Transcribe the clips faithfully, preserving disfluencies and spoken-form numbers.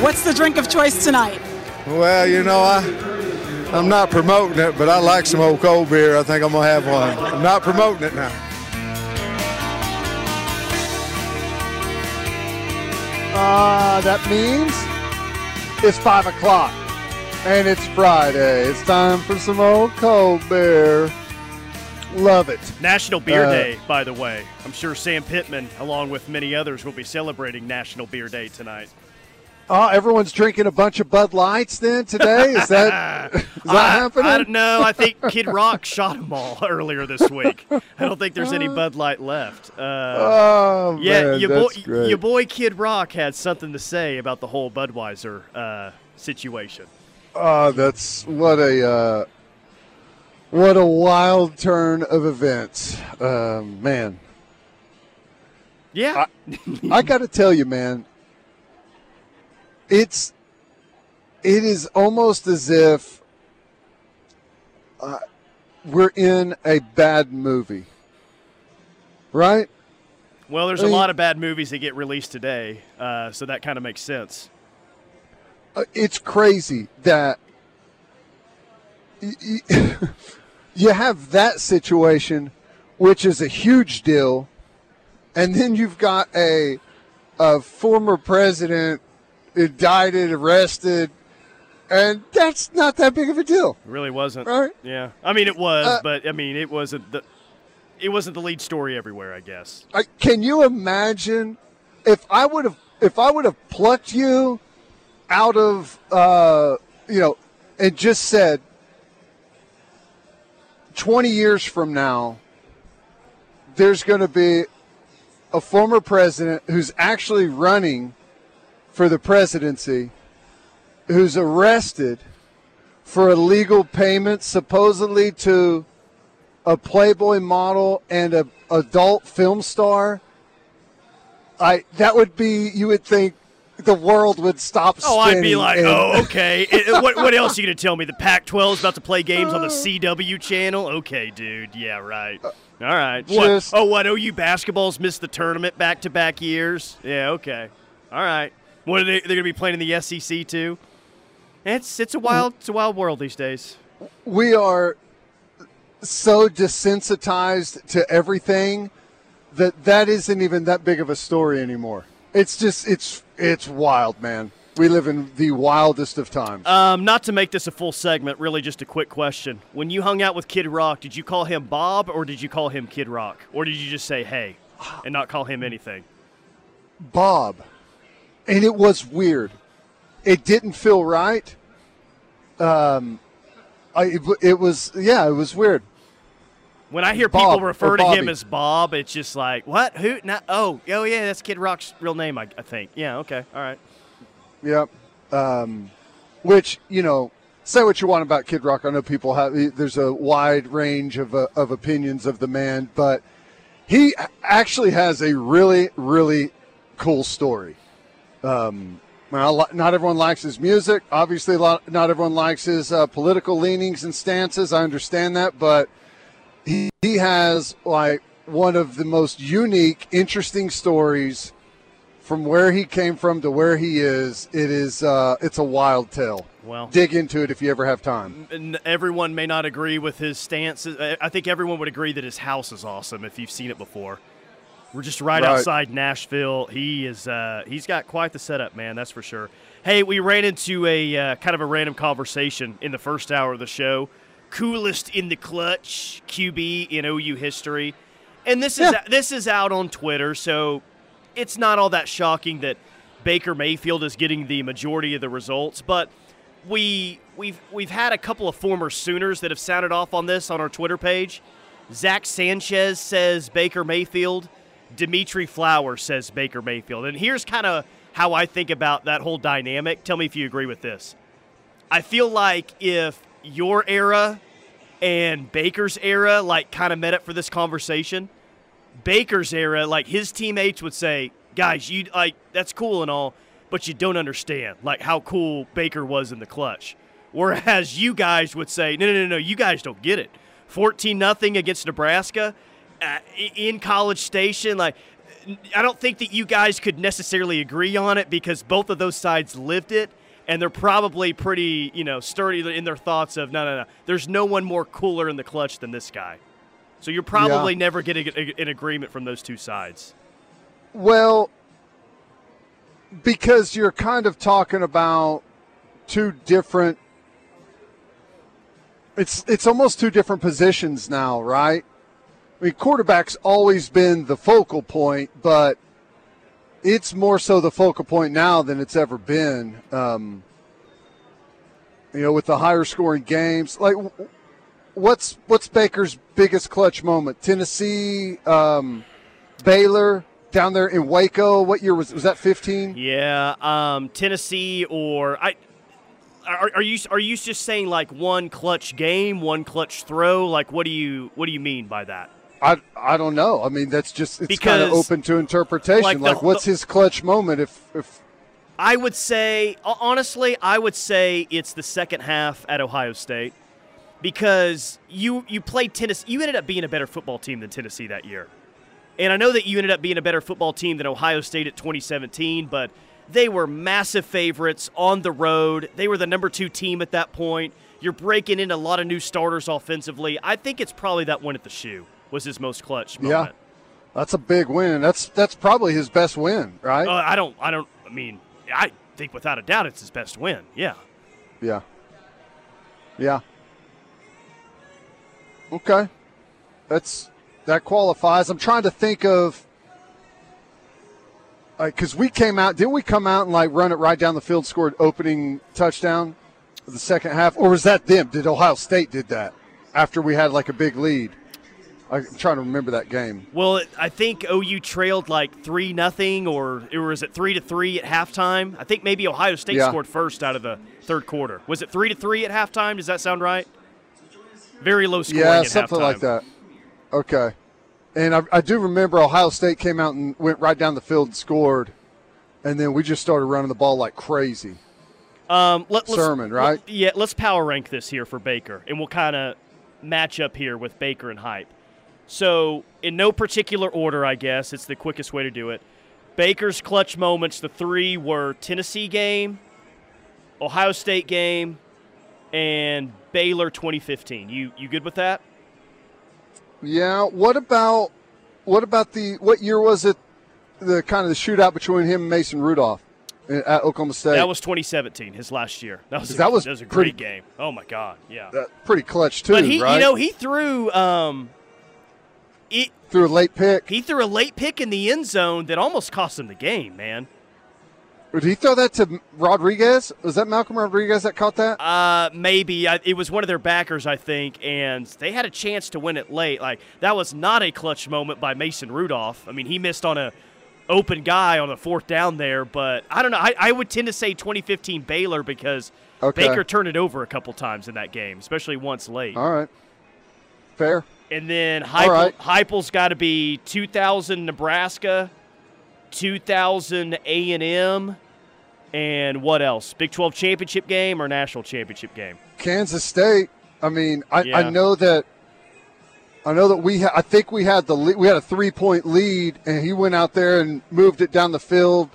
What's the drink of choice tonight? Well, you know, I, I'm not promoting it, but I like some old cold beer. I think I'm going to have one. I'm not promoting it now. Uh, that means it's five o'clock, and it's Friday. It's time for some old cold beer. Love it. National Beer uh, Day, by the way. I'm sure Sam Pittman, along with many others, will be celebrating National Beer Day tonight. Uh, everyone's drinking a bunch of Bud Lights then today? Is that, is that I, happening? I don't know. I think Kid Rock shot them all earlier this week. I don't think there's any Bud Light left. Uh, oh, yeah, man, your, that's boy, great. Your boy Kid Rock had something to say about the whole Budweiser uh, situation. Oh, that's what a uh, what a wild turn of events. Uh, man. Yeah. I, I got to tell you, man. It's, it is almost as if uh, we're in a bad movie, right? Well, there's I mean, a lot of bad movies that get released today, uh, so that kind of makes sense. It's crazy that you have that situation, which is a huge deal, and then you've got a, a former president indicted, arrested, and that's not that big of a deal. It really wasn't. Right? Yeah. I mean, it was, uh, but, I mean, it wasn't the it wasn't the lead story everywhere, I guess. I, can you imagine if I would have if I would have plucked you out of, uh, you know, and just said twenty years from now, there's going to be a former president who's actually running for the presidency, who's arrested for illegal payments supposedly to a Playboy model and an adult film star, I that would be, you would think the world would stop spinning. Oh, I'd be like, and, oh, okay. it, what, what else are you going to tell me? The Pac twelve is about to play games on the C W channel? Okay, dude. Yeah, right. All right. Just, what? Oh, what? O U basketball's missed the tournament back-to-back years? Yeah, okay. All right. What are they? They're gonna be playing in the S E C too. It's it's a wild it's a wild world these days. We are so desensitized to everything that that isn't even that big of a story anymore. It's just it's it's wild, man. We live in the wildest of times. Um, not to make this a full segment, really just a quick question. When you hung out with Kid Rock, did you call him Bob or did you call him Kid Rock, or did you just say hey and not call him anything? Bob. And it was weird. It didn't feel right. Um, I it was yeah, it was weird. When I hear Bob, people refer to him as Bob, it's just like what? Who? Not, oh, oh yeah, that's Kid Rock's real name, I, I think. Yeah, okay, all right. Yep. Um, which you know, say what you want about Kid Rock. I know people have. There's a wide range of uh, of opinions of the man, but he actually has a really really cool story. Um, not everyone likes his music. Obviously, a lot, not everyone likes his uh, political leanings and stances. I understand that, but he, he has like one of the most unique, interesting stories from where he came from to where he is. It is uh, it's a wild tale. Well, dig into it if you ever have time. And everyone may not agree with his stances. I think everyone would agree that his house is awesome if you've seen it before. We're just right, right outside Nashville. He is, uh, he's got quite the setup, man, that's for sure. Hey, we ran into a uh, kind of a random conversation in the first hour of the show. Coolest in the clutch Q B in O U history. And this is yeah. this is out on Twitter, so it's not all that shocking that Baker Mayfield is getting the majority of the results. But we we've we've had a couple of former Sooners that have sounded off on this on our Twitter page. Zach Sanchez says Baker Mayfield. Dimitri Flowers says Baker Mayfield. And here's kind of how I think about that whole dynamic. Tell me if you agree with this. I feel like if your era and Baker's era, like, kind of met up for this conversation, Baker's era, like, his teammates would say, guys, you like that's cool and all, but you don't understand, like, how cool Baker was in the clutch. Whereas you guys would say, no, no, no, no, you guys don't get it. fourteen nothing against Nebraska. Uh, in College Station, like I don't think that you guys could necessarily agree on it because both of those sides lived it, and they're probably pretty, you know, sturdy in their thoughts of, no, no, no, there's no one more cooler in the clutch than this guy. So you're probably yeah. never getting an agreement from those two sides. Well, because you're kind of talking about two different – it's it's almost two different positions now, right? I mean, quarterback's always been the focal point, but it's more so the focal point now than it's ever been. Um, you know, with the higher scoring games. Like, what's what's Baker's biggest clutch moment? Tennessee, um, Baylor, down there in Waco. What year was was that? fifteen? Yeah, um, Tennessee or I. Are, are you are you just saying like one clutch game, one clutch throw? Like, what do you what do you mean by that? I, I don't know. I mean, that's just it's kind of open to interpretation. Like, the, like what's the, his clutch moment? If if I would say honestly, I would say it's the second half at Ohio State because you you played Tennessee. You ended up being a better football team than Tennessee that year, and I know that you ended up being a better football team than Ohio State at twenty seventeen, but they were massive favorites on the road. They were the number two team at that point. You're breaking in a lot of new starters offensively. I think it's probably that win at the shoe was his most clutch moment. Yeah, that's a big win. That's that's probably his best win, right? Uh, I don't. I don't. I mean, I think without a doubt it's his best win. Yeah. Yeah. Yeah. Okay, that's that qualifies. I'm trying to think of. Because like, we came out, didn't we come out and like run it right down the field, scored opening touchdown for the second half? Or was that them? Did Ohio State did that after we had like a big lead? I'm trying to remember that game. Well, I think O U trailed like three nothing or, or was it three to three at halftime? I think maybe Ohio State yeah. scored first out of the third quarter. Was it three to three at halftime? Does that sound right? Very low scoring yeah, at halftime. Yeah, something like that. Okay. And I, I do remember Ohio State came out and went right down the field and scored, and then we just started running the ball like crazy. Um, let, Sermon, let's, right? Let, yeah, let's power rank this here for Baker, and we'll kind of match up here with Baker and hype. So in no particular order, I guess. It's the quickest way to do it. Baker's clutch moments, the three were Tennessee game, Ohio State game, and Baylor twenty fifteen. You you good with that? Yeah. What about what about the what year was it? The kind of the shootout between him and Mason Rudolph at Oklahoma State. That was twenty seventeen, his last year. That was a, that was, that was a pretty, great game. Oh my God, yeah. Uh, pretty clutch too, but he, right? You know, he threw um, it threw a late pick. He threw a late pick in the end zone that almost cost him the game, man. Did he throw that to Rodriguez? Was that Malcolm Rodriguez that caught that? Uh, maybe. I, it was one of their backers, I think, and they had a chance to win it late. Like, that was not a clutch moment by Mason Rudolph. I mean, he missed on a open guy on a fourth down there, but I don't know. I, I would tend to say twenty fifteen Baylor because okay. Baker turned it over a couple times in that game, especially once late. All right. Fair. And then Heupel, right. Heupel's got to be two thousand Nebraska, two thousand A and M, and what else? Big twelve championship game or national championship game? Kansas State. I mean, I, yeah. I know that. I know that we. Ha- I think we had the le- we had a three point lead, and he went out there and moved it down the field.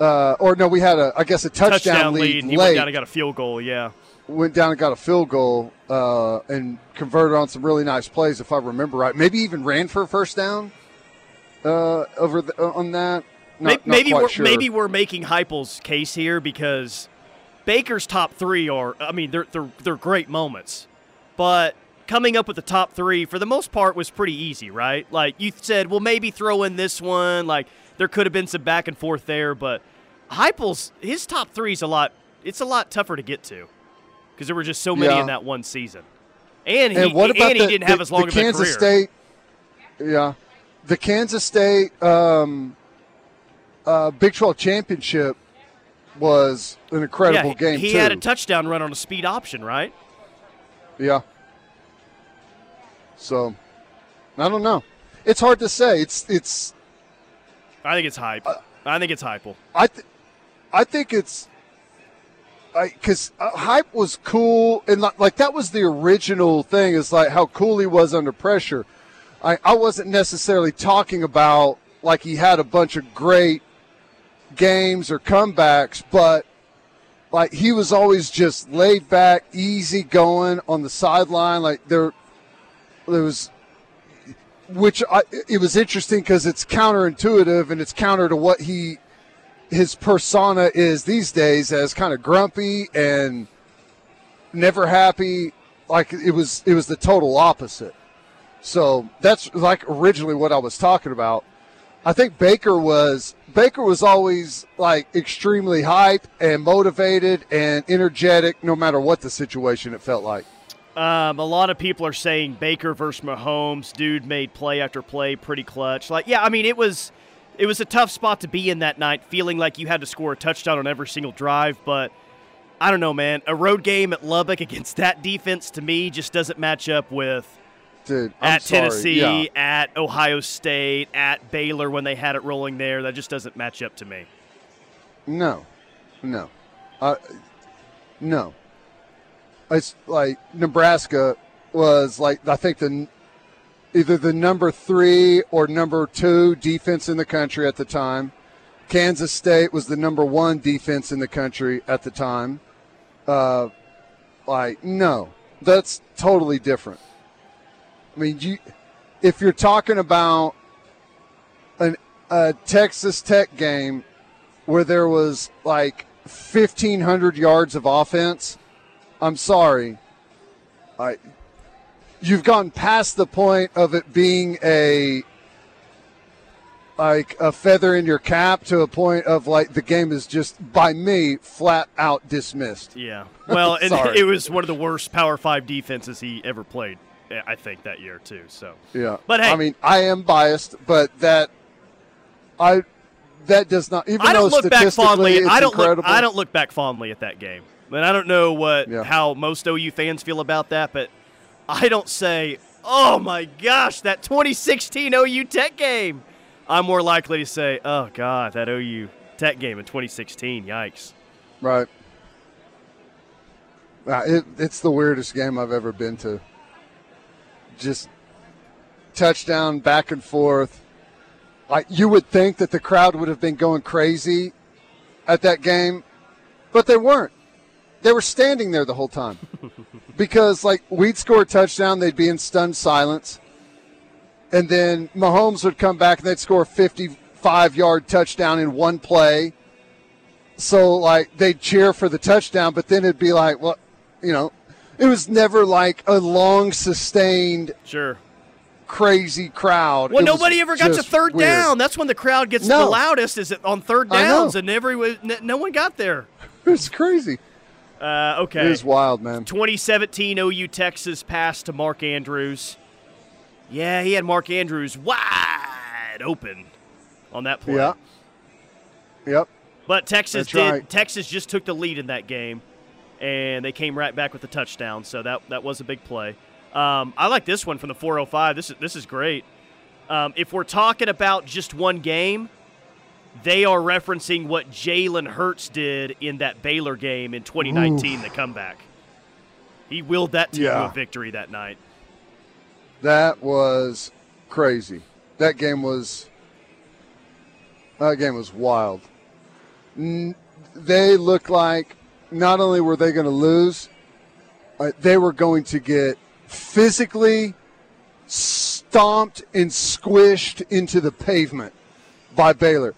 Uh, or no, we had a. I guess a touchdown, touchdown lead. lead. He went down and got a field goal. Yeah, went down and got a field goal uh, and converted on some really nice plays, if I remember right. Maybe even ran for a first down. Uh, over the, uh, on that, not, maybe not quite we're sure. maybe we're making Heupel's case here because Baker's top three are, I mean, they're they're they're great moments, but coming up with the top three for the most part was pretty easy, right? Like you said, well, maybe throw in this one. Like there could have been some back and forth there, but Heupel's his top three is a lot. It's a lot tougher to get to because there were just so many yeah. in that one season, and he and, what about and he the, didn't have the, as long the of a Kansas career. State, yeah. The Kansas State um, uh, Big twelve Championship was an incredible yeah, he, game, he too. He had a touchdown run on a speed option, right? Yeah. So, I don't know. It's hard to say. It's it's. I think it's hype. Uh, I think it's hype. I, th- I think it's – because uh, hype was cool. And, like, like, that was the original thing is, like, how cool he was under pressure. I, I wasn't necessarily talking about like he had a bunch of great games or comebacks, but like he was always just laid back, easy going on the sideline. Like there, there was, which I, it was interesting because it's counterintuitive and it's counter to what he, his persona is these days as kind of grumpy and never happy. Like it was, it was the total opposite. So that's like originally what I was talking about. I think Baker was Baker was always like extremely hype and motivated and energetic, no matter what the situation. It felt like. Um, a lot of people are saying Baker versus Mahomes. Dude made play after play, pretty clutch. Like, yeah, I mean, it was it was a tough spot to be in that night, feeling like you had to score a touchdown on every single drive. But I don't know, man. A road game at Lubbock against that defense to me just doesn't match up with. Dude, I'm at sorry. Tennessee, yeah. At Ohio State, at Baylor when they had it rolling there. That just doesn't match up to me. No, no, uh, no. It's like Nebraska was like, I think the either the number three or number two defense in the country at the time. Kansas State was the number one defense in the country at the time. Uh, like, no, that's totally different. I mean, you, if you're talking about an, a Texas Tech game where there was like fifteen hundred yards of offense, I'm sorry. I, you've gone past the point of it being a like a feather in your cap to a point of like the game is just, by me, flat out dismissed. Yeah. Well, and it was one of the worst Power Five defenses he ever played, I think, that year too. So yeah, but hey, I mean, I am biased, but that I that does not even I don't though look statistically back fondly. It's I don't incredible. Look, I don't look back fondly at that game, and I don't know what yeah. how most O U fans feel about that, but I don't say, oh my gosh, that twenty sixteen O U Tech game. I'm more likely to say, oh god, that O U Tech game in twenty sixteen. Yikes! Right. It, it's the weirdest game I've ever been to. Just touchdown, back and forth. Like, you would think that the crowd would have been going crazy at that game, but they weren't. They were standing there the whole time because, like, we'd score a touchdown, they'd be in stunned silence, and then Mahomes would come back and they'd score a fifty-five-yard touchdown in one play. So, like, they'd cheer for the touchdown, but then it'd be like, well, you know, it was never like a long, sustained, sure, crazy crowd. Well, it nobody ever got to third weird. down. That's when the crowd gets no. the loudest, is it on third downs, and every no one got there. It's crazy. Uh, okay, it is wild, man. twenty seventeen O U Texas pass to Mark Andrews. Yeah, he had Mark Andrews wide open on that play. Yeah. Yep. But Texas That's did. Right. Texas just took the lead in that game. And they came right back with the touchdown, so that that was a big play. Um, I like this one from the four oh five. This is this is great. Um, if we're talking about just one game, they are referencing what Jalen Hurts did in that Baylor game in twenty nineteen, Oof. the comeback. He willed that team yeah. to a victory that night. That was crazy. That game was that game was wild. N- they looked like. Not only were they going to lose, uh, they were going to get physically stomped and squished into the pavement by Baylor.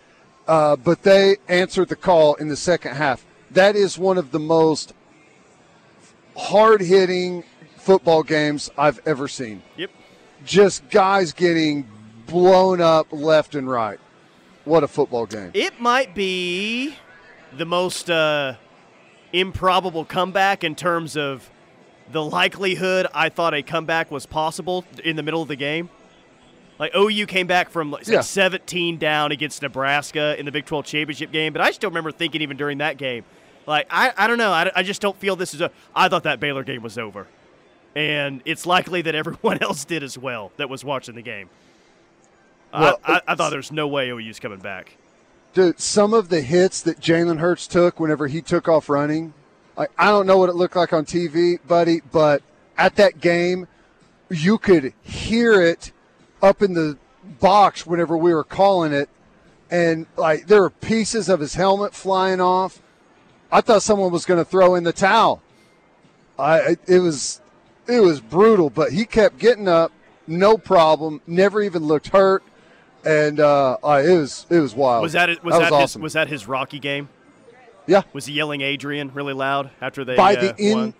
Uh, but they answered the call in the second half. That is one of the most hard-hitting football games I've ever seen. Yep. Just guys getting blown up left and right. What a football game. It might be the most uh – improbable comeback in terms of the likelihood I thought a comeback was possible in the middle of the game. Like, O U came back from like yeah. seventeen down against Nebraska in the Big twelve championship game, but I still remember thinking even during that game, like, I, I don't know, I, I just don't feel this is a – I thought that Baylor game was over. And it's likely that everyone else did as well that was watching the game. Well, I, I, I thought there's no way O U's coming back. Dude, some of the hits that Jalen Hurts took whenever he took off running, like, I don't know what it looked like on T V, buddy, but at that game, you could hear it up in the box whenever we were calling it, and like there were pieces of his helmet flying off. I thought someone was going to throw in the towel. I it was it was brutal, but he kept getting up, no problem, never even looked hurt, and uh, I, it was it was wild. Was that was that, was that awesome. his, was that his Rocky game? Yeah. Was he yelling Adrian really loud after they by the uh, in, won?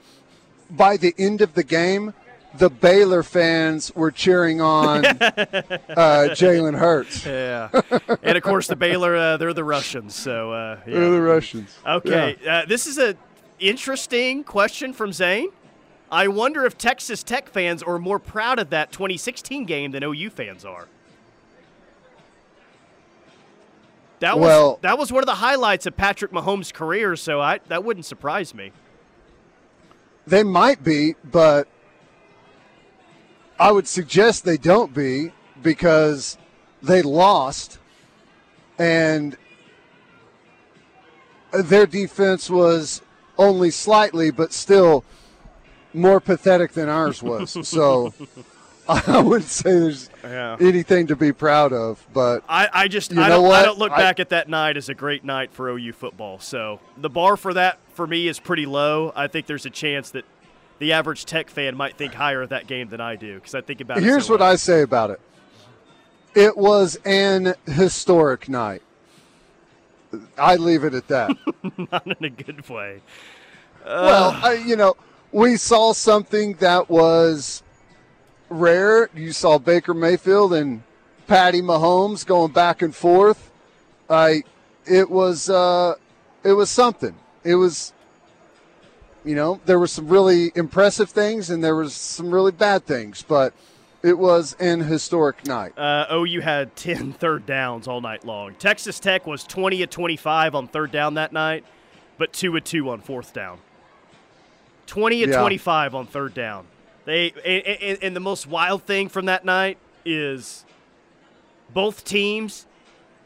By the end of the game, the Baylor fans were cheering on uh, Jalen Hurts. Yeah. And, of course, the Baylor, uh, they're the Russians. So uh, yeah. They're the Russians. Okay. Yeah. Uh, this is an interesting question from Zane. I wonder if Texas Tech fans are more proud of that twenty sixteen game than O U fans are. That was, well, that was one of the highlights of Patrick Mahomes' career, so I, that wouldn't surprise me. They might be, but I would suggest they don't be because they lost and their defense was only slightly but still more pathetic than ours was. So I wouldn't say there's yeah. anything to be proud of, but I, I just I don't, I don't look I, back at that night as a great night for O U football. So the bar for that for me is pretty low. I think there's a chance that the average Tech fan might think higher of that game than I do because I think about it. Here's so what well. I say about it. It was an historic night. I leave it at that. Not in a good way. Well, uh, I, you know, we saw something that was rare. You saw Baker Mayfield and Patty Mahomes going back and forth. I, it was, uh, it was something. It was, you know, there were some really impressive things and there was some really bad things, but it was an historic night. Uh, O U had ten third downs all night long. Texas Tech was twenty of twenty-five on third down that night, but two of two on fourth down. Twenty of yeah. twenty-five on third down. They and, and the most wild thing from that night is both teams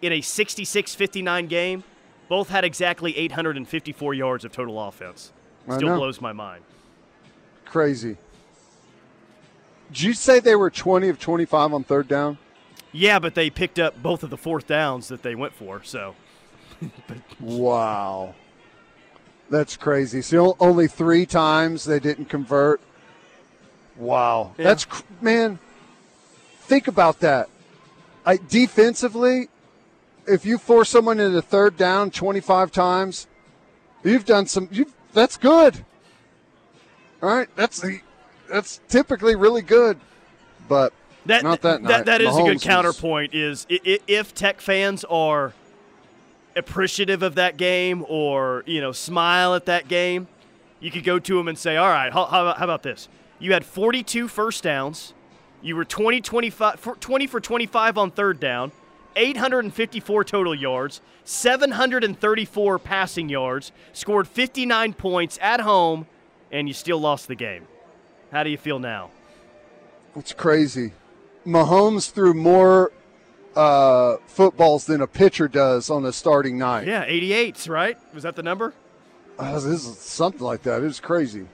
in a sixty-six fifty-nine game both had exactly eight hundred fifty-four yards of total offense. Still blows my mind. Crazy. Did you say they were twenty of twenty-five on third down? Yeah, but they picked up both of the fourth downs that they went for. So. Wow. That's crazy. So only three times they didn't convert. Wow. Yeah. That's, man, think about that. I, defensively, if you force someone into third down twenty-five times, you've done some, you've, that's good. All right. That's that's typically really good, but that, not that night. That, that is a good counterpoint is if Tech fans are appreciative of that game or, you know, smile at that game, you could go to them and say, all right, how, how about this? You had forty-two first downs. You were twenty, twenty-five, twenty for twenty-five on third down, eight hundred fifty-four total yards, seven hundred thirty-four passing yards, scored fifty-nine points at home, and you still lost the game. How do you feel now? It's crazy. Mahomes threw more uh, footballs than a pitcher does on a starting night. Yeah, eighty-eights, right? Was that the number? Uh, this is something like that. It was crazy.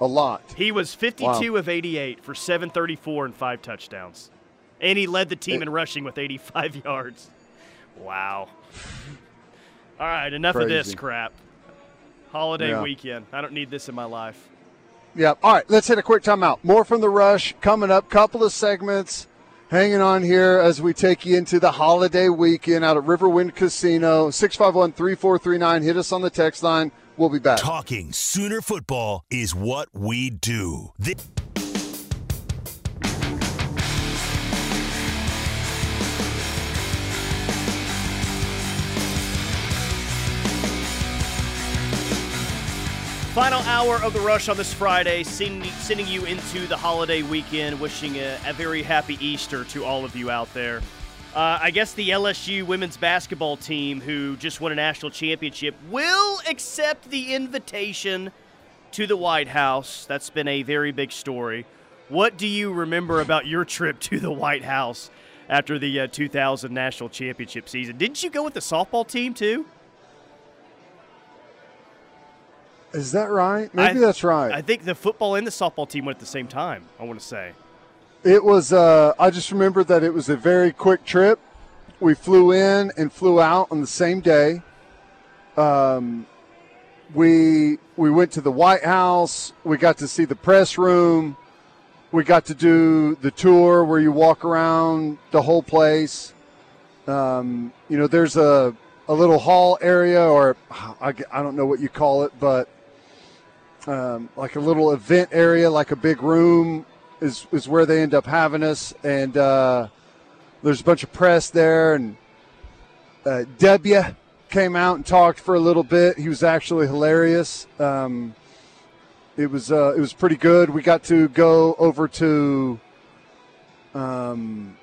A lot. He was fifty-two wow. of eighty-eight for seven thirty-four and five touchdowns. And he led the team in rushing with eighty-five yards. Wow. All right, enough Crazy. of this crap. Holiday yeah. weekend. I don't need this in my life. Yeah. All right, let's hit a quick timeout. More from the Rush coming up. Couple of segments hanging on here as we take you into the holiday weekend out at Riverwind Casino. six five one, three four three nine. Hit us on the text line. We'll be back. Talking Sooner football is what we do. The- Final hour of the Rush on this Friday, sending, sending you into the holiday weekend, wishing a, a very happy Easter to all of you out there. Uh, I guess the L S U women's basketball team, who just won a national championship, will accept the invitation to the White House. That's been a very big story. What do you remember about your trip to the White House after the uh, two thousand national championship season? Didn't you go with the softball team too? Is that right? Maybe th- that's right. I think the football and the softball team went at the same time, I want to say. It was, uh, I just remember that it was a very quick trip. We flew in and flew out on the same day. Um, we we went to the White House. We got to see the press room. We got to do the tour where you walk around the whole place. Um, you know, there's a, a little hall area, or I, I don't know what you call it, but um, like a little event area, like a big room is, is where they end up having us. And uh, there's a bunch of press there. And uh, W came out and talked for a little bit. He was actually hilarious. Um It was uh, it was pretty good. We got to go over to, um,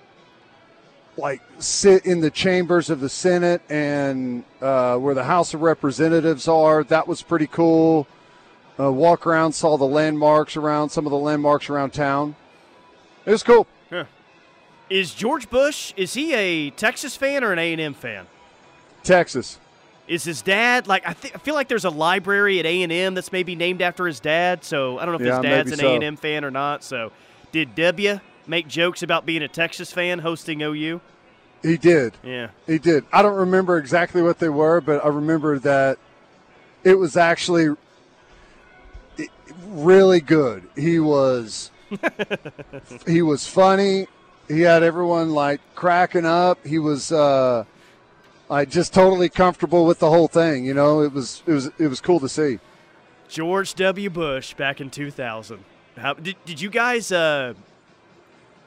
like, sit in the chambers of the Senate and uh, where the House of Representatives are. That was pretty cool. Uh, walk around, saw the landmarks around, some of the landmarks around town. It was cool. Yeah. Is George Bush, is he a Texas fan or an A and M fan? Texas. Is his dad, like, I, th- I feel like there's a library at A and M that's maybe named after his dad, so I don't know if yeah, his dad's an so. A and M fan or not. So did W make jokes about being a Texas fan hosting O U? He did. Yeah. He did. I don't remember exactly what they were, but I remember that it was actually really good. He was he was funny. He had everyone, like, cracking up. He was uh, – I just totally comfortable with the whole thing, you know. It was it was it was cool to see. George W. Bush back in two thousand. How, did did you guys uh,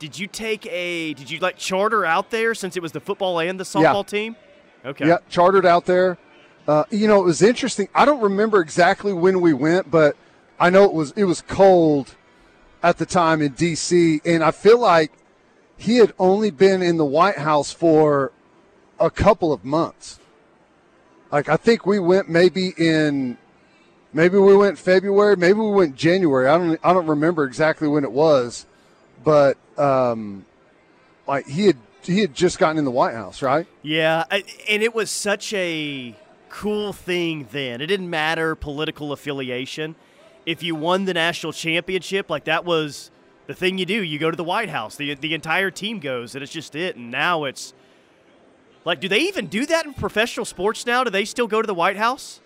did you take a did you like charter out there since it was the football and the softball yeah. team? Okay. Yeah, chartered out there. Uh, you know, it was interesting. I don't remember exactly when we went, but I know it was it was cold at the time in D C, and I feel like he had only been in the White House for a couple of months. Like, I think we went maybe in, maybe we went February, maybe we went January. I don't, I don't remember exactly when it was, but um, like he had, he had just gotten in the White House, right? Yeah, I, and it was such a cool thing then. It didn't matter political affiliation. If you won the national championship, like that was the thing you do. You go to the White House. The the entire team goes, and it's just it. And now it's. Like, do they even do that in professional sports now? Do they still go to the White House?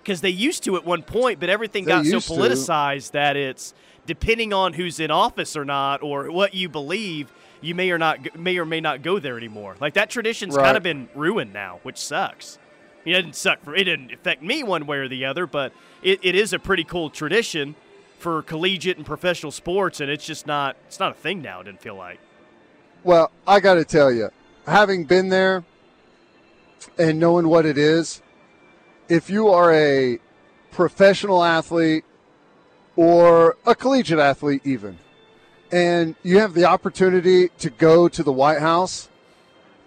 Because they used to at one point, but everything they got so politicized to. That it's depending on who's in office or not, or what you believe, you may or not may or may not go there anymore. Like, that tradition's right. kind of been ruined now, which sucks. It didn't suck for it didn't affect me one way or the other, but it, it is a pretty cool tradition for collegiate and professional sports, and it's just not it's not a thing now. It didn't feel like. Well, I got to tell you. Having been there and knowing what it is, if you are a professional athlete or a collegiate athlete even, and you have the opportunity to go to the White House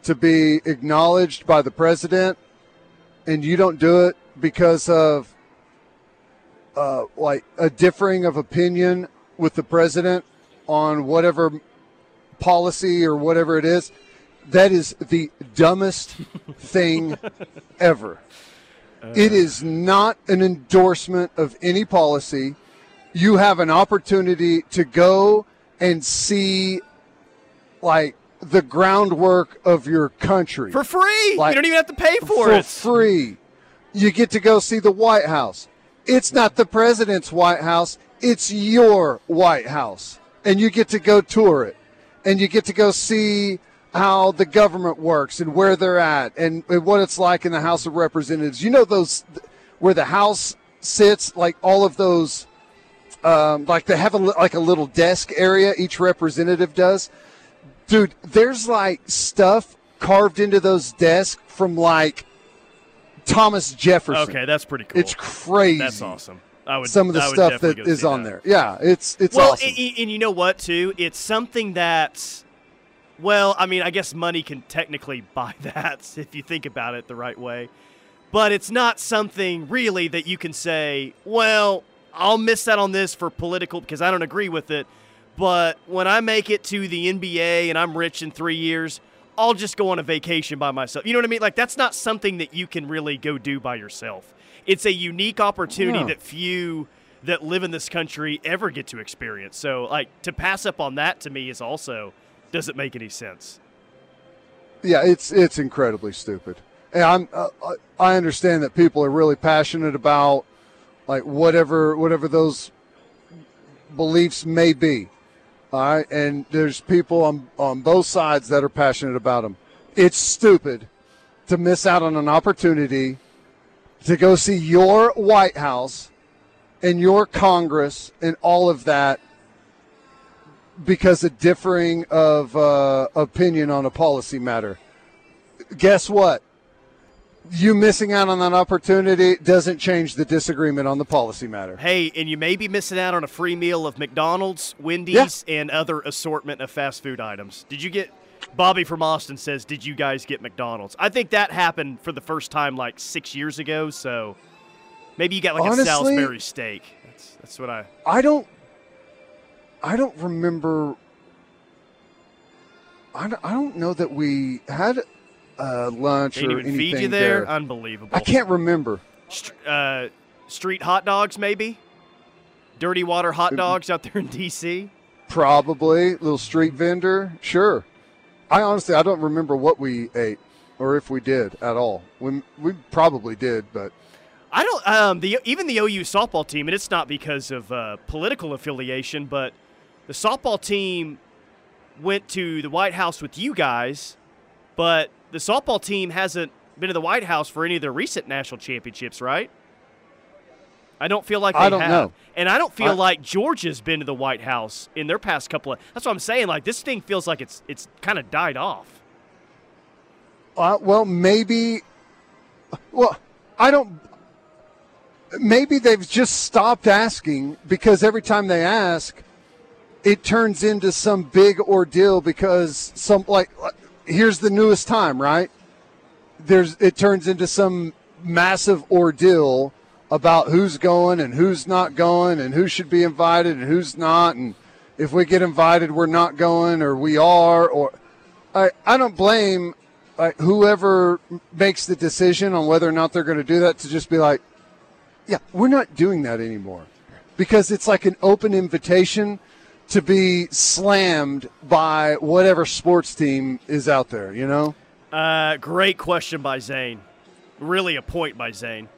to be acknowledged by the president, and you don't do it because of uh, like a differing of opinion with the president on whatever policy or whatever it is, that is the dumbest thing ever. Uh, it is not an endorsement of any policy. You have an opportunity to go and see, like, the groundwork of your country. For free. Like, you don't even have to pay for, for it. For free. You get to go see the White House. It's not the president's White House. It's your White House. And you get to go tour it. And you get to go see how the government works and where they're at and what it's like in the House of Representatives. You know those where the House sits, like all of those, um, like they have a, like a little desk area each representative does. Dude, there's like stuff carved into those desks from like Thomas Jefferson. Okay, that's pretty cool. It's crazy. That's awesome. I would, Some of the I stuff that is on that. there. Yeah, it's it's well, awesome. And, and you know what, too? It's something that's Well, I mean, I guess money can technically buy that if you think about it the right way. But it's not something really that you can say, well, I'll miss out on this for political because I don't agree with it. But when I make it to the N B A and I'm rich in three years, I'll just go on a vacation by myself. You know what I mean? Like, that's not something that you can really go do by yourself. It's a unique opportunity yeah. that few that live in this country ever get to experience. So, like, to pass up on that to me is also doesn't make any sense. Yeah, it's it's incredibly stupid. And I'm uh, I understand that people are really passionate about like whatever whatever those beliefs may be. All right, and there's people on on both sides that are passionate about them. It's stupid to miss out on an opportunity to go see your White House and your Congress and all of that because of differing of uh, opinion on a policy matter. Guess what? You missing out on that opportunity doesn't change the disagreement on the policy matter. Hey, and you may be missing out on a free meal of McDonald's, Wendy's, yeah. and other assortment of fast food items. Did you get – Bobby from Austin says, did you guys get McDonald's? I think that happened for the first time like six years ago, so – maybe you got like Honestly, a Salisbury steak. That's that's what I. I don't. I don't remember. I don't, I don't know that we had uh, lunch they didn't or even anything feed you there. there. Unbelievable. I can't remember. St- uh, street hot dogs, maybe. Dirty water hot dogs out there in D C Probably little street vendor. Sure. I honestly I don't remember what we ate or if we did at all. We we probably did, but. I don't. Um, the even the O U softball team, and it's not because of uh, political affiliation, but the softball team went to the White House with you guys, but the softball team hasn't been to the White House for any of their recent national championships, right? I don't feel like they I don't have. know. And I don't feel I, like Georgia's been to the White House in their past couple of. That's what I'm saying. Like this thing feels like it's it's kind of died off. Uh, well, maybe. Well, I don't. Maybe they've just stopped asking because every time they ask, it turns into some big ordeal because some like here's the newest time, right? There's it turns into some massive ordeal about who's going and who's not going and who should be invited and who's not, and if we get invited, we're not going or we are. Or I I don't blame like whoever makes the decision on whether or not they're going to do that to just be like. Yeah, we're not doing that anymore because it's like an open invitation to be slammed by whatever sports team is out there, you know? Uh, great question by Zane. Really a point by Zane.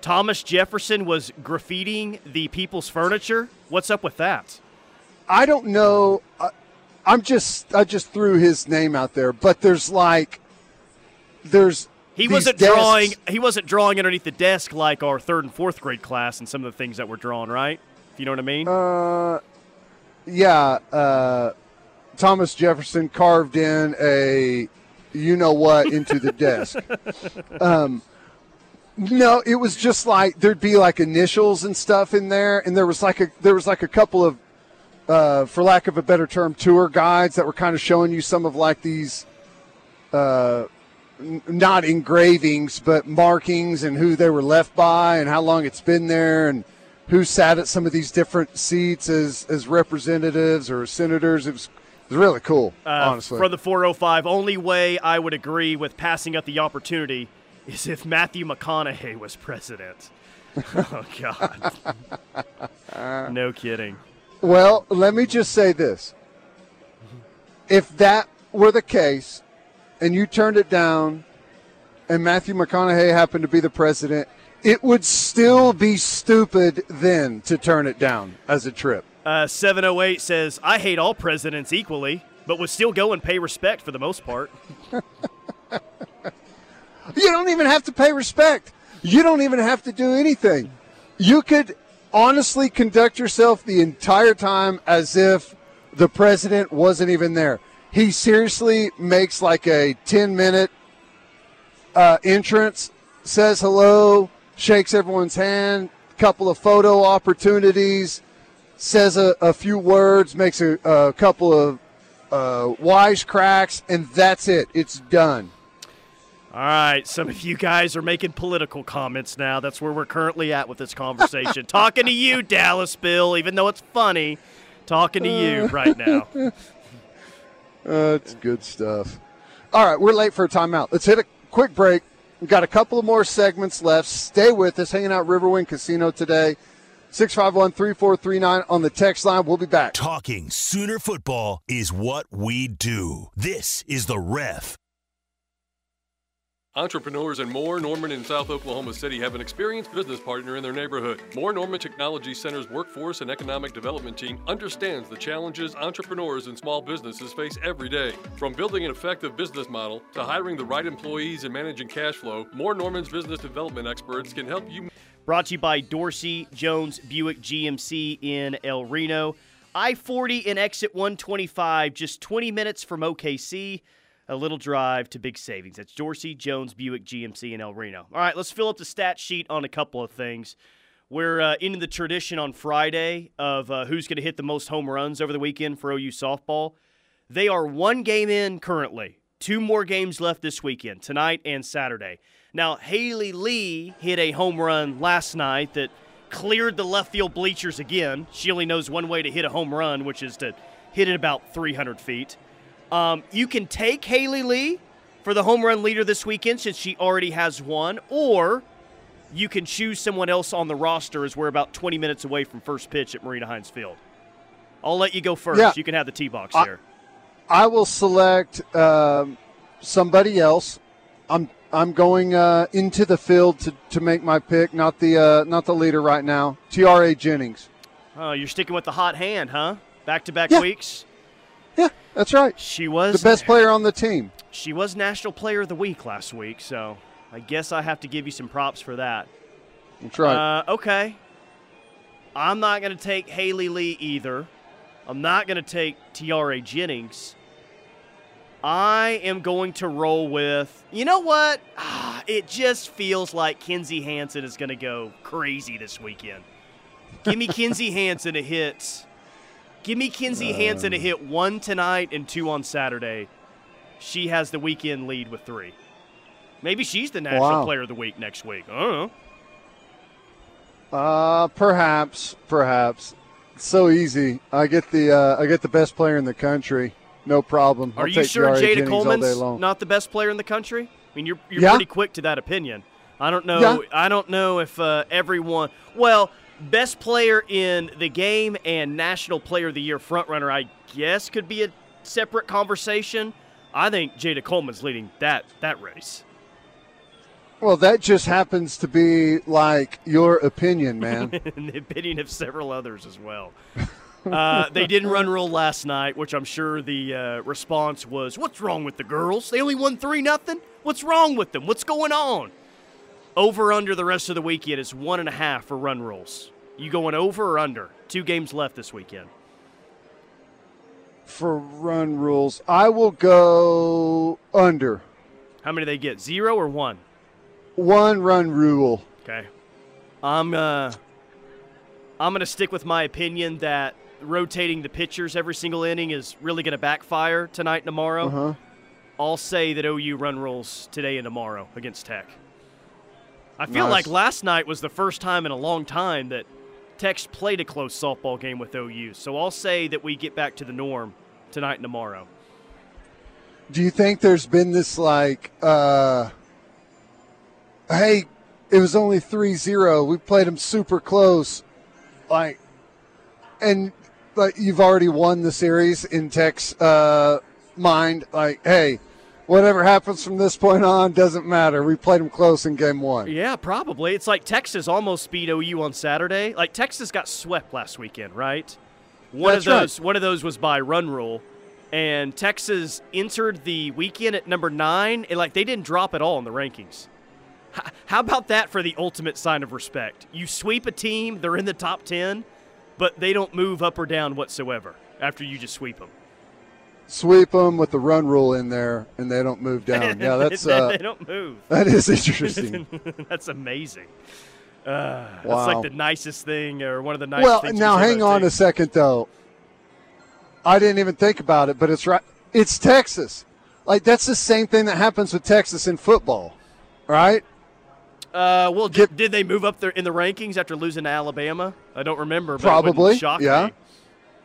Thomas Jefferson was graffitiing the people's furniture. What's up with that? I don't know. I, I'm just, I just threw his name out there, but there's like, there's, He These wasn't desks. drawing. He wasn't drawing underneath the desk like our third and fourth grade class, and some of the things that were drawn, right? If you know what I mean. Uh, yeah. Uh, Thomas Jefferson carved in a, you know what, into the desk. Um, no, it was just like there'd be like initials and stuff in there, and there was like a there was like a couple of, uh, for lack of a better term, tour guides that were kind of showing you some of like these. Uh, Not engravings, but markings and who they were left by and how long it's been there and who sat at some of these different seats as, as representatives or senators. It was, it was really cool, uh, honestly. From the four oh five, only way I would agree with passing up the opportunity is if Matthew McConaughey was president. Oh, God. No kidding. Well, let me just say this. If that were the case – and you turned it down, and Matthew McConaughey happened to be the president, it would still be stupid then to turn it down as a trip. Uh, seven oh eight says, I hate all presidents equally, but would still go and pay respect for the most part. You don't even have to pay respect. You don't even have to do anything. You could honestly conduct yourself the entire time as if the president wasn't even there. He seriously makes like a ten-minute uh, entrance, says hello, shakes everyone's hand, couple of photo opportunities, says a, a few words, makes a, a couple of uh, wisecracks, and that's it. It's done. All right, some of you guys are making political comments now. That's where we're currently at with this conversation. Talking to you, Dallas Bill, even though it's funny, talking to you right now. Uh, it's good stuff. All right, we're late for a timeout. Let's hit a quick break. We've got a couple of more segments left. Stay with us. Hanging out at Riverwind Casino today. six five one, three four three nine on the text line. We'll be back. Talking Sooner football is what we do. This is The Ref. Entrepreneurs and Moore Norman in South Oklahoma City have an experienced business partner in their neighborhood. Moore Norman Technology Center's workforce and economic development team understands the challenges entrepreneurs and small businesses face every day. From building an effective business model to hiring the right employees and managing cash flow, Moore Norman's business development experts can help you. Brought to you by Dorsey Jones Buick G M C in El Reno. I forty and exit one twenty-five, just twenty minutes from O K C. A little drive to big savings. That's Dorsey Jones Buick G M C in El Reno. All right, let's fill up the stat sheet on a couple of things. We're uh, into the tradition on Friday of uh, who's going to hit the most home runs over the weekend for O U softball. They are one game in currently. Two more games left this weekend, tonight and Saturday. Now, Haley Lee hit a home run last night that cleared the left field bleachers again. She only knows one way to hit a home run, which is to hit it about three hundred feet. Um, you can take Haley Lee for the home run leader this weekend since she already has one, or you can choose someone else on the roster as we're about twenty minutes away from first pitch at Marina Hines Field. I'll let you go first. Yeah. You can have the tee box I, here. I will select um, somebody else. I'm I'm going uh, into the field to, to make my pick, not the uh, not the leader right now. T R A Jennings. Oh, you're sticking with the hot hand, huh? Back-to-back yeah. weeks. Yeah, that's right. She was the best player on the team. She was National Player of the Week last week, so I guess I have to give you some props for that. That's right. Uh, okay. I'm not going to take Haley Lee either. I'm not going to take T R A Jennings. I am going to roll with, you know what? Ah, it just feels like Kenzie Hansen is going to go crazy this weekend. Give me Kenzie Hansen a hit. Give me Kenzie Hansen to hit one tonight and two on Saturday. She has the weekend lead with three. Maybe she's the National wow. Player of the Week next week. I don't know. Uh, perhaps, perhaps. It's so easy. I get the uh, I get the best player in the country. No problem. Are I'll you sure Jada Jennings Coleman's not the best player in the country? I mean, you're you're yeah. pretty quick to that opinion. I don't know. Yeah. I don't know if uh, everyone. Well. Best player in the game and National Player of the Year frontrunner, I guess, could be a separate conversation. I think Jada Coleman's leading that that race. Well, that just happens to be like your opinion, man. And the opinion of several others as well. Uh, they didn't run rule last night, which I'm sure the uh, response was, what's wrong with the girls? They only won three nothing? What's wrong with them? What's going on? Over under the rest of the weekend is one and a half for run rules. You going over or under? Two games left this weekend. For run rules, I will go under. How many do they get? Zero or one? One run rule. Okay. I'm uh I'm gonna stick with my opinion that rotating the pitchers every single inning is really gonna backfire tonight and tomorrow. Uh-huh. I'll say that O U run rules today and tomorrow against Tech. I feel nice. Like last night was the first time in a long time that Tech's played a close softball game with O U. So I'll say that we get back to the norm tonight and tomorrow. Do you think there's been this like, uh, hey, it was only three zero. We played them super close. Like, and like you've already won the series in Tech's uh, mind. Like, hey. Whatever happens from this point on doesn't matter. We played them close in game one. Yeah, probably. It's like Texas almost beat O U on Saturday. Like Texas got swept last weekend, right? One That's of those right. one of those was by run rule. And Texas entered the weekend at number nine. And like they didn't drop at all in the rankings. How about that for the ultimate sign of respect? You sweep a team, they're in the top ten, but they don't move up or down whatsoever after you just sweep them. Sweep them with the run rule in there, and they don't move down. Yeah, that's uh, they don't move. That is interesting. That's amazing. Uh, wow, that's like the nicest thing, or one of the nicest. Well, things now hang on a second, though. I didn't even think about it, but it's right. It's Texas. Like that's the same thing that happens with Texas in football, right? Uh, well, did, Get, did they move up there in the rankings after losing to Alabama? I don't remember. But probably. It yeah. Me.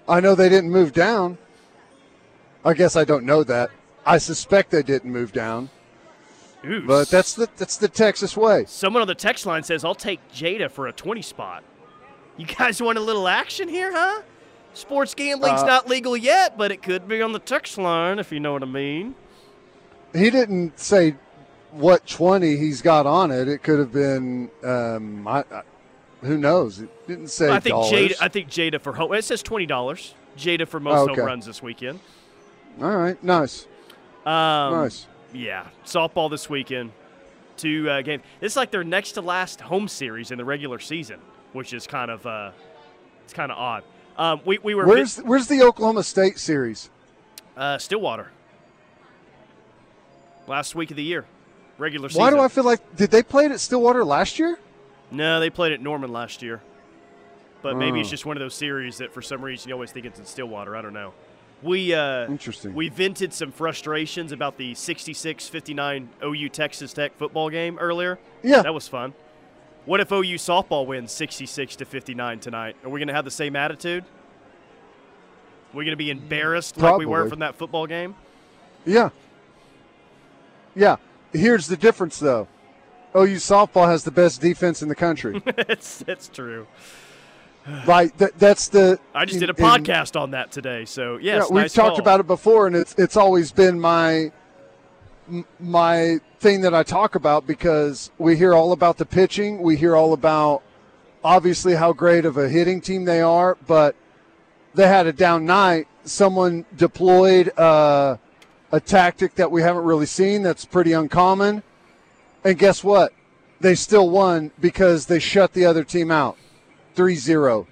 I know they didn't move down. I guess I don't know that. I suspect they didn't move down. Ooh. But that's the that's the Texas way. Someone on the text line says, I'll take Jada for a twenty spot. You guys want a little action here, huh? Sports gambling's uh, not legal yet, but it could be on the text line, if you know what I mean. He didn't say what twenty he's got on it. It could have been, um, I, I, who knows? It didn't say I think dollars. Jada, I think Jada for home. It says twenty dollars. Jada for most oh, okay. home runs this weekend. All right, nice. Um, nice. Yeah, softball this weekend. Two uh, games. It's like their next to last home series in the regular season, which is kind of uh, it's kind of odd. Um, we we were. Where's bit, Where's the Oklahoma State series? Uh, Stillwater. Last week of the year, regular season. Why do I feel like did they play it at Stillwater last year? No, they played at Norman last year. But maybe oh. it's just one of those series that for some reason you always think it's in Stillwater. I don't know. We uh, Interesting. We vented some frustrations about the sixty-six fifty-nine O U Texas Tech football game earlier. Yeah. That was fun. What if O U softball wins sixty-six to fifty-nine tonight? Are we going to have the same attitude? Are we going to be embarrassed Probably. like we were from that football game? Yeah. Yeah. Here's the difference, though. O U softball has the best defense in the country. It's, it's true. Right, that, that's the. I just did a podcast in, on that today, so yes, yeah, we've nice talked call. about it before, and it's it's always been my my thing that I talk about because we hear all about the pitching, we hear all about obviously how great of a hitting team they are, but they had a down night. Someone deployed uh, a tactic that we haven't really seen. That's pretty uncommon, and guess what? They still won because they shut the other team out. three zero.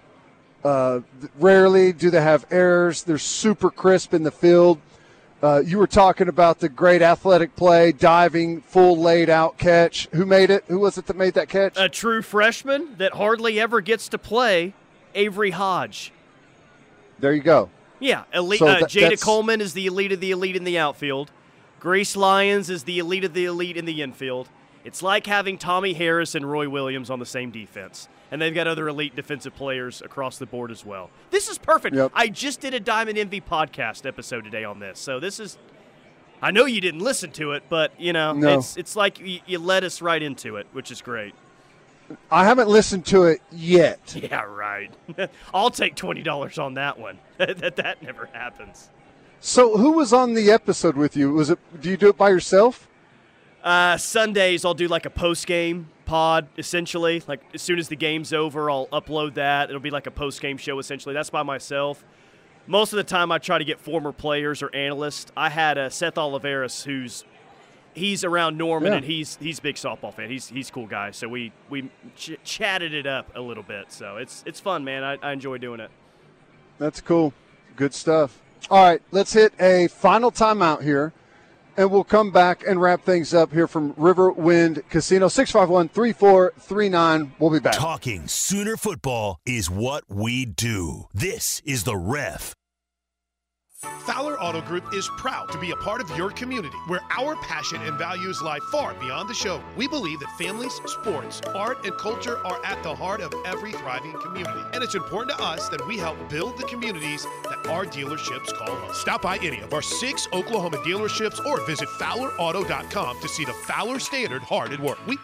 Uh, rarely do they have errors. They're super crisp in the field. Uh, you were talking about the great athletic play, diving, full laid-out catch. Who made it? Who was it that made that catch? A true freshman that hardly ever gets to play, Avery Hodge. There you go. Yeah, elite, so that, uh, Jada Coleman is the elite of the elite in the outfield. Grace Lyons is the elite of the elite in the infield. It's like having Tommy Harris and Roy Williams on the same defense. And they've got other elite defensive players across the board as well. This is perfect. Yep. I just did a Diamond Envy podcast episode today on this. So this is – I know you didn't listen to it, but, you know, no. it's it's like you, you led us right into it, which is great. I haven't listened to it yet. Yeah, right. I'll take twenty dollars on that one. that, that never happens. So who was on the episode with you? Was it? Do you do it by yourself? Uh, Sundays I'll do like a post-game pod, essentially. Like as soon as the game's over, I'll upload that. It'll be like a post-game show, essentially. That's by myself. Most of the time I try to get former players or analysts. I had uh, Seth Oliveris, who's he's around Norman, yeah. and he's he's a big softball fan. He's he's a cool guy. So we, we ch- chatted it up a little bit. So it's, it's fun, man. I, I enjoy doing it. That's cool. Good stuff. All right, let's hit a final timeout here. And we'll come back and wrap things up here from Riverwind Casino, six five one, three four three nine. We'll be back. Talking Sooner football is what we do. This is The Ref. Fowler Auto Group is proud to be a part of your community, where our passion and values lie far beyond the show. We believe that families, sports, art, and culture are at the heart of every thriving community, and it's important to us that we help build the communities that our dealerships call home. Stop by any of our six Oklahoma dealerships or visit fowler auto dot com to see the Fowler Standard hard at work. We